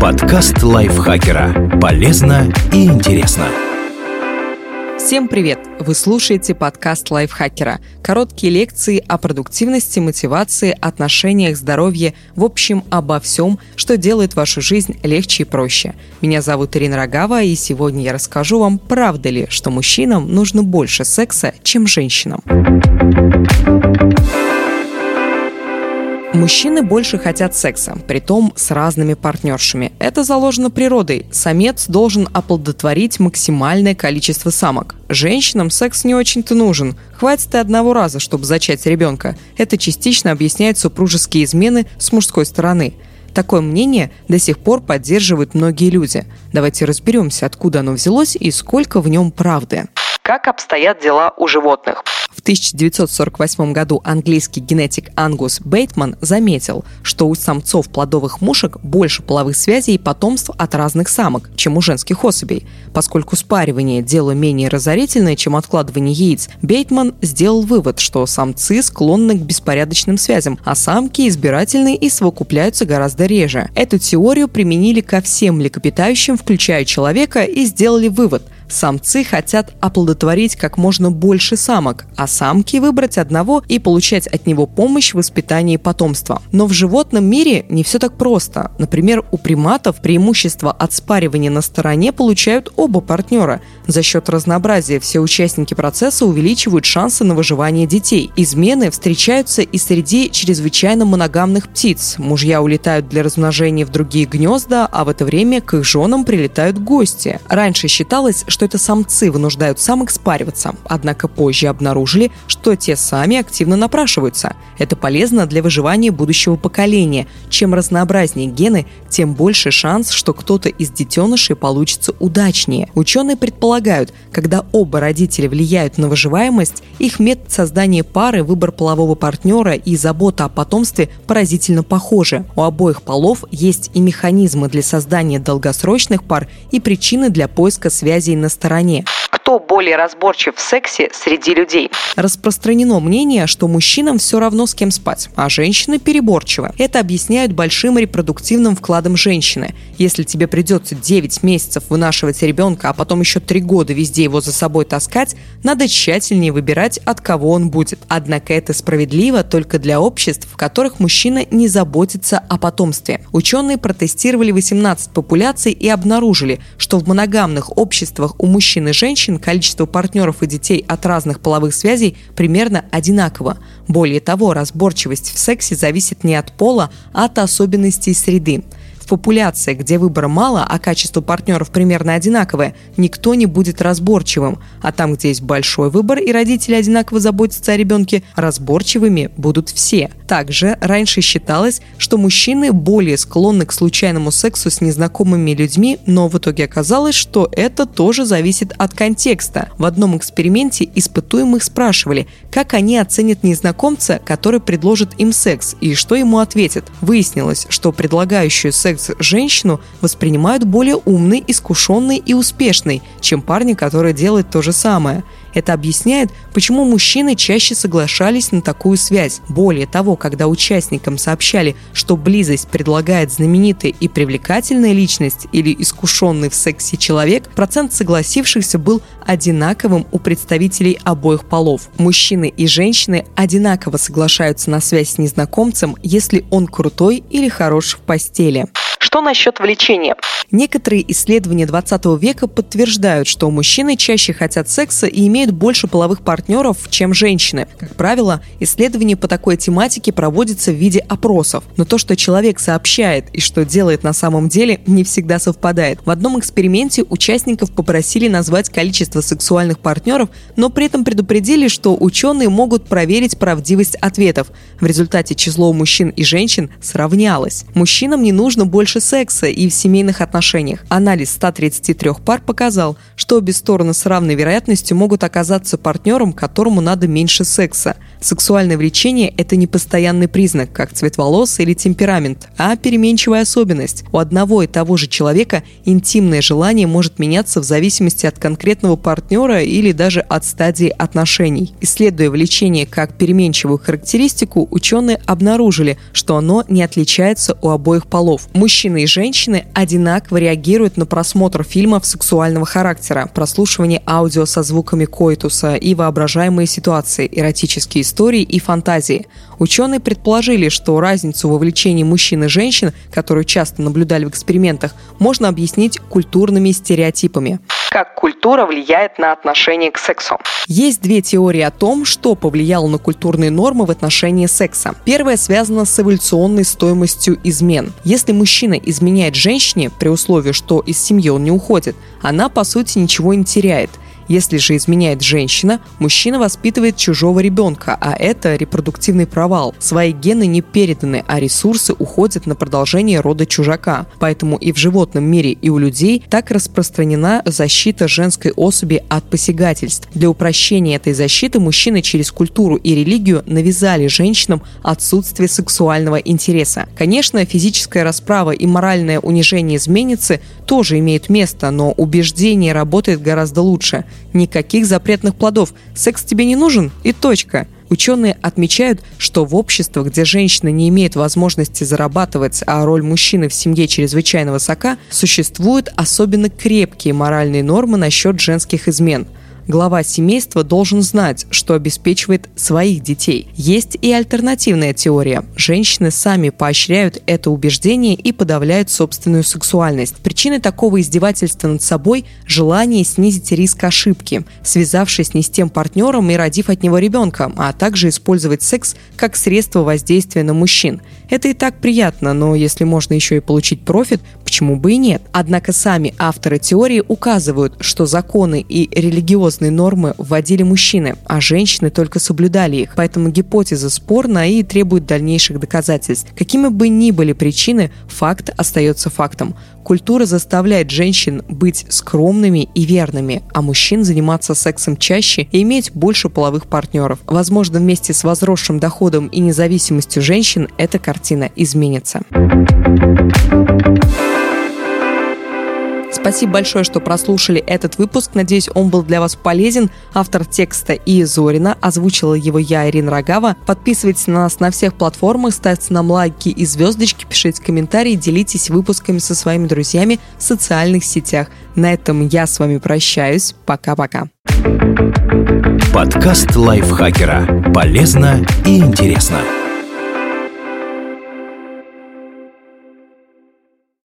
Подкаст Лайфхакера. Полезно и интересно. Всем привет! Вы слушаете подкаст Лайфхакера. Короткие лекции о продуктивности, мотивации, отношениях, здоровье, в общем, обо всем, что делает вашу жизнь легче и проще. Меня зовут Ирина Рогава, и сегодня я расскажу вам, правда ли, что мужчинам нужно больше секса, чем женщинам. Мужчины больше хотят секса, притом с разными партнершами. Это заложено природой. Самец должен оплодотворить максимальное количество самок. Женщинам секс не очень-то нужен. Хватит и одного раза, чтобы зачать ребенка. Это частично объясняет супружеские измены с мужской стороны. Такое мнение до сих пор поддерживают многие люди. Давайте разберемся, откуда оно взялось и сколько в нем правды. Как обстоят дела у животных? В 1948 году английский генетик Ангус Бейтман заметил, что у самцов плодовых мушек больше половых связей и потомств от разных самок, чем у женских особей. Поскольку спаривание – дело менее разорительное, чем откладывание яиц, Бейтман сделал вывод, что самцы склонны к беспорядочным связям, а самки избирательны и совокупляются гораздо реже. Эту теорию применили ко всем млекопитающим, включая человека, и сделали вывод – самцы хотят оплодотворить как можно больше самок, а самки выбрать одного и получать от него помощь в воспитании потомства. Но в животном мире не все так просто. Например, у приматов преимущество от спаривания на стороне получают оба партнера. За счет разнообразия все участники процесса увеличивают шансы на выживание детей. Измены встречаются и среди чрезвычайно моногамных птиц. Мужья улетают для размножения в другие гнезда, а в это время к их женам прилетают гости. Раньше считалось, что это самцы вынуждают самок спариваться, однако позже обнаружили, что те сами активно напрашиваются. Это полезно для выживания будущего поколения. Чем разнообразнее гены, тем больше шанс, что кто-то из детенышей получится удачнее. Ученые предполагают, когда оба родителя влияют на выживаемость, их метод создания пары, выбор полового партнера и забота о потомстве поразительно похожи. У обоих полов есть и механизмы для создания долгосрочных пар, и причины для поиска связей на стороне. Кто более разборчив в сексе среди людей? Распространено мнение, что мужчинам все равно с кем спать, а женщины переборчивы. Это объясняют большим репродуктивным вкладом женщины. Если тебе придется 9 месяцев вынашивать ребенка, а потом еще 3 года везде его за собой таскать, надо тщательнее выбирать, от кого он будет. Однако это справедливо только для обществ, в которых мужчина не заботится о потомстве. Ученые протестировали 18 популяций и обнаружили, что в моногамных обществах у мужчин и женщин количество партнеров и детей от разных половых связей примерно одинаково. Более того, разборчивость в сексе зависит не от пола, а от особенностей среды. В популяции, где выбора мало, а качество партнеров примерно одинаковое, никто не будет разборчивым. А там, где есть большой выбор и родители одинаково заботятся о ребенке, разборчивыми будут все. Также раньше считалось, что мужчины более склонны к случайному сексу с незнакомыми людьми, но в итоге оказалось, что это тоже зависит от контекста. В одном эксперименте испытуемых спрашивали, как они оценят незнакомца, который предложит им секс, и что ему ответят. Выяснилось, что предлагающую секс женщину воспринимают более умной, искушенной и успешной, чем парня, который делает то же самое. Это объясняет, почему мужчины чаще соглашались на такую связь. Более того, когда участникам сообщали, что близость предлагает знаменитая и привлекательная личность или искушенный в сексе человек, процент согласившихся был одинаковым у представителей обоих полов. Мужчины и женщины одинаково соглашаются на связь с незнакомцем, если он крутой или хорош в постели. Что насчет влечения? Некоторые исследования 20 века подтверждают, что мужчины чаще хотят секса и имеют больше половых партнеров, чем женщины. Как правило, исследования по такой тематике проводятся в виде опросов. Но то, что человек сообщает и что делает на самом деле, не всегда совпадает. В одном эксперименте участников попросили назвать количество сексуальных партнеров, но при этом предупредили, что ученые могут проверить правдивость ответов. В результате число мужчин и женщин сравнялось. Мужчинам не нужно больше секса и в семейных отношениях. Анализ 133 пар показал, что обе стороны с равной вероятностью могут оказаться партнером, которому надо меньше секса. Сексуальное влечение – это не постоянный признак, как цвет волос или темперамент, а переменчивая особенность. У одного и того же человека интимное желание может меняться в зависимости от конкретного партнера или даже от стадии отношений. Исследуя влечение как переменчивую характеристику, ученые обнаружили, что оно не отличается у обоих полов. Мужчины и женщины одинаково реагируют на просмотр фильмов сексуального характера, прослушивание аудио со звуками коитуса и воображаемые ситуации, эротические истории и фантазии. Ученые предположили, что разницу во влечении мужчин и женщин, которую часто наблюдали в экспериментах, можно объяснить культурными стереотипами. Как культура влияет на отношение к сексу? Есть две теории о том, что повлияло на культурные нормы в отношении секса. Первая связана с эволюционной стоимостью измен. Если мужчина изменяет женщине, при условии, что из семьи он не уходит, она, по сути, ничего не теряет. Если же изменяет женщина, мужчина воспитывает чужого ребенка, а это репродуктивный провал. Свои гены не переданы, а ресурсы уходят на продолжение рода чужака. Поэтому и в животном мире, и у людей так распространена защита женской особи от посягательств. Для упрощения этой защиты мужчины через культуру и религию навязали женщинам отсутствие сексуального интереса. Конечно, физическая расправа и моральное унижение изменницы тоже имеют место, но убеждение работает гораздо лучше. Никаких запретных плодов. Секс тебе не нужен и точка. Ученые отмечают, что в обществах, где женщина не имеет возможности зарабатывать, а роль мужчины в семье чрезвычайно высока, существуют особенно крепкие моральные нормы насчет женских измен. Глава семейства должен знать, что обеспечивает своих детей. Есть и альтернативная теория. Женщины сами поощряют это убеждение и подавляют собственную сексуальность. Причиной такого издевательства над собой – желание снизить риск ошибки, связавшись не с тем партнером и родив от него ребенка, а также использовать секс как средство воздействия на мужчин. Это и так приятно, но если можно еще и получить профит, почему бы и нет? Однако сами авторы теории указывают, что законы и религиозные нормы вводили мужчины, а женщины только соблюдали их. Поэтому гипотеза спорна и требует дальнейших доказательств. Какими бы ни были причины, факт остается фактом. Культура заставляет женщин быть скромными и верными, а мужчин заниматься сексом чаще и иметь больше половых партнеров. Возможно, вместе с возросшим доходом и независимостью женщин эта картина изменится. Спасибо большое, что прослушали этот выпуск. Надеюсь, он был для вас полезен. Автор текста Ия Зорина. Озвучила его я, Ирина Рогава. Подписывайтесь на нас на всех платформах, ставьте нам лайки и звездочки, пишите комментарии, делитесь выпусками со своими друзьями в социальных сетях. На этом я с вами прощаюсь. Пока-пока. Подкаст Лайфхакера. Полезно и интересно.